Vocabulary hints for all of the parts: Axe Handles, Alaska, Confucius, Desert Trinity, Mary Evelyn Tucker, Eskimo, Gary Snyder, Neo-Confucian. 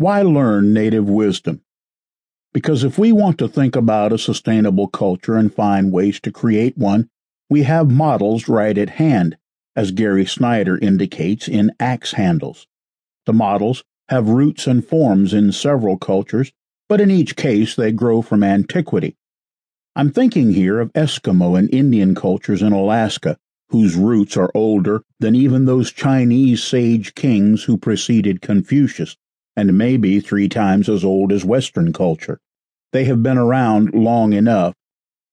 Why learn native wisdom? Because if we want to think about a sustainable culture and find ways to create one, we have models right at hand, as Gary Snyder indicates in Axe Handles. The models have roots and forms in several cultures, but in each case they grow from antiquity. I'm thinking here of Eskimo and Indian cultures in Alaska, whose roots are older than even those Chinese sage kings who preceded Confucius, and maybe 3 times as old as Western culture. They have been around long enough.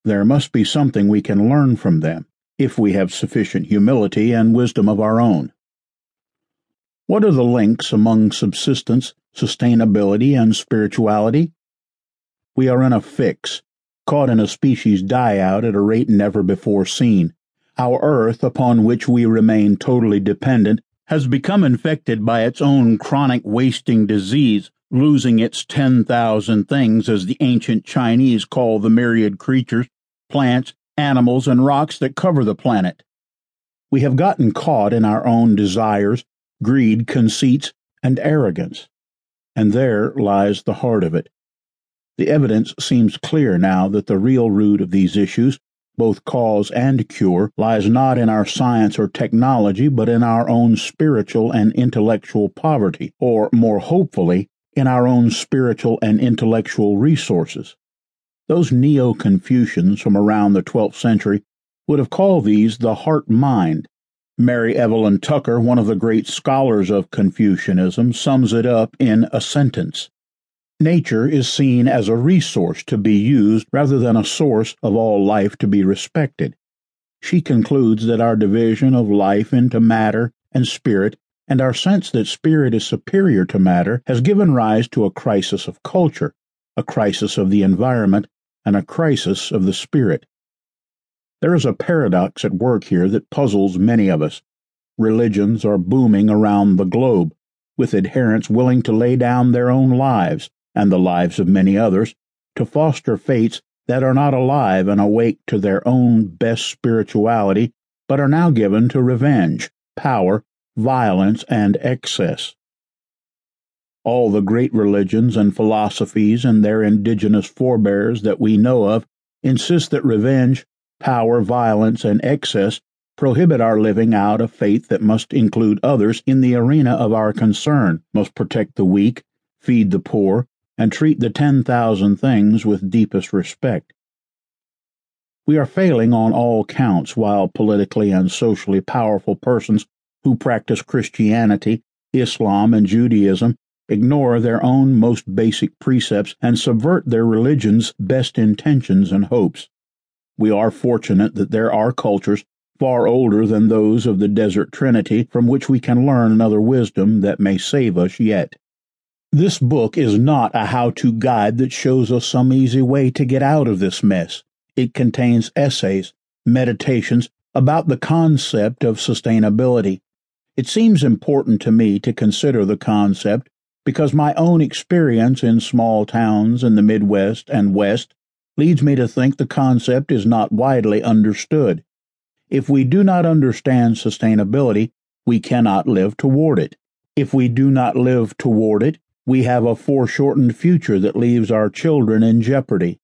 There must be something we can learn from them, if we have sufficient humility and wisdom of our own. What are the links among subsistence, sustainability, and spirituality? We are in a fix, caught in a species die-out at a rate never before seen. Our earth, upon which we remain totally dependent, has become infected by its own chronic wasting disease, losing its 10,000 things, as the ancient Chinese call the myriad creatures, plants, animals, and rocks that cover the planet. We have gotten caught in our own desires, greed, conceits, and arrogance. And there lies the heart of it. The evidence seems clear now that the real root of these issues, both cause and cure, lies not in our science or technology, but in our own spiritual and intellectual poverty, or, more hopefully, in our own spiritual and intellectual resources. Those Neo-Confucians from around the 12th century would have called these the heart-mind. Mary Evelyn Tucker, one of the great scholars of Confucianism, sums it up in a sentence. Nature is seen as a resource to be used rather than a source of all life to be respected. She concludes that our division of life into matter and spirit, and our sense that spirit is superior to matter, has given rise to a crisis of culture, a crisis of the environment, and a crisis of the spirit. There is a paradox at work here that puzzles many of us. Religions are booming around the globe, with adherents willing to lay down their own lives, and the lives of many others, to foster faiths that are not alive and awake to their own best spirituality, but are now given to revenge, power, violence, and excess. All the great religions and philosophies and their indigenous forebears that we know of insist that revenge, power, violence, and excess prohibit our living out a faith that must include others in the arena of our concern, must protect the weak, feed the poor, and treat the 10,000 things with deepest respect. We are failing on all counts while politically and socially powerful persons who practice Christianity, Islam, and Judaism ignore their own most basic precepts and subvert their religion's best intentions and hopes. We are fortunate that there are cultures far older than those of the Desert Trinity from which we can learn another wisdom that may save us yet. This book is not a how-to guide that shows us some easy way to get out of this mess. It contains essays, meditations about the concept of sustainability. It seems important to me to consider the concept because my own experience in small towns in the Midwest and West leads me to think the concept is not widely understood. If we do not understand sustainability, we cannot live toward it. If we do not live toward it, we have a foreshortened future that leaves our children in jeopardy.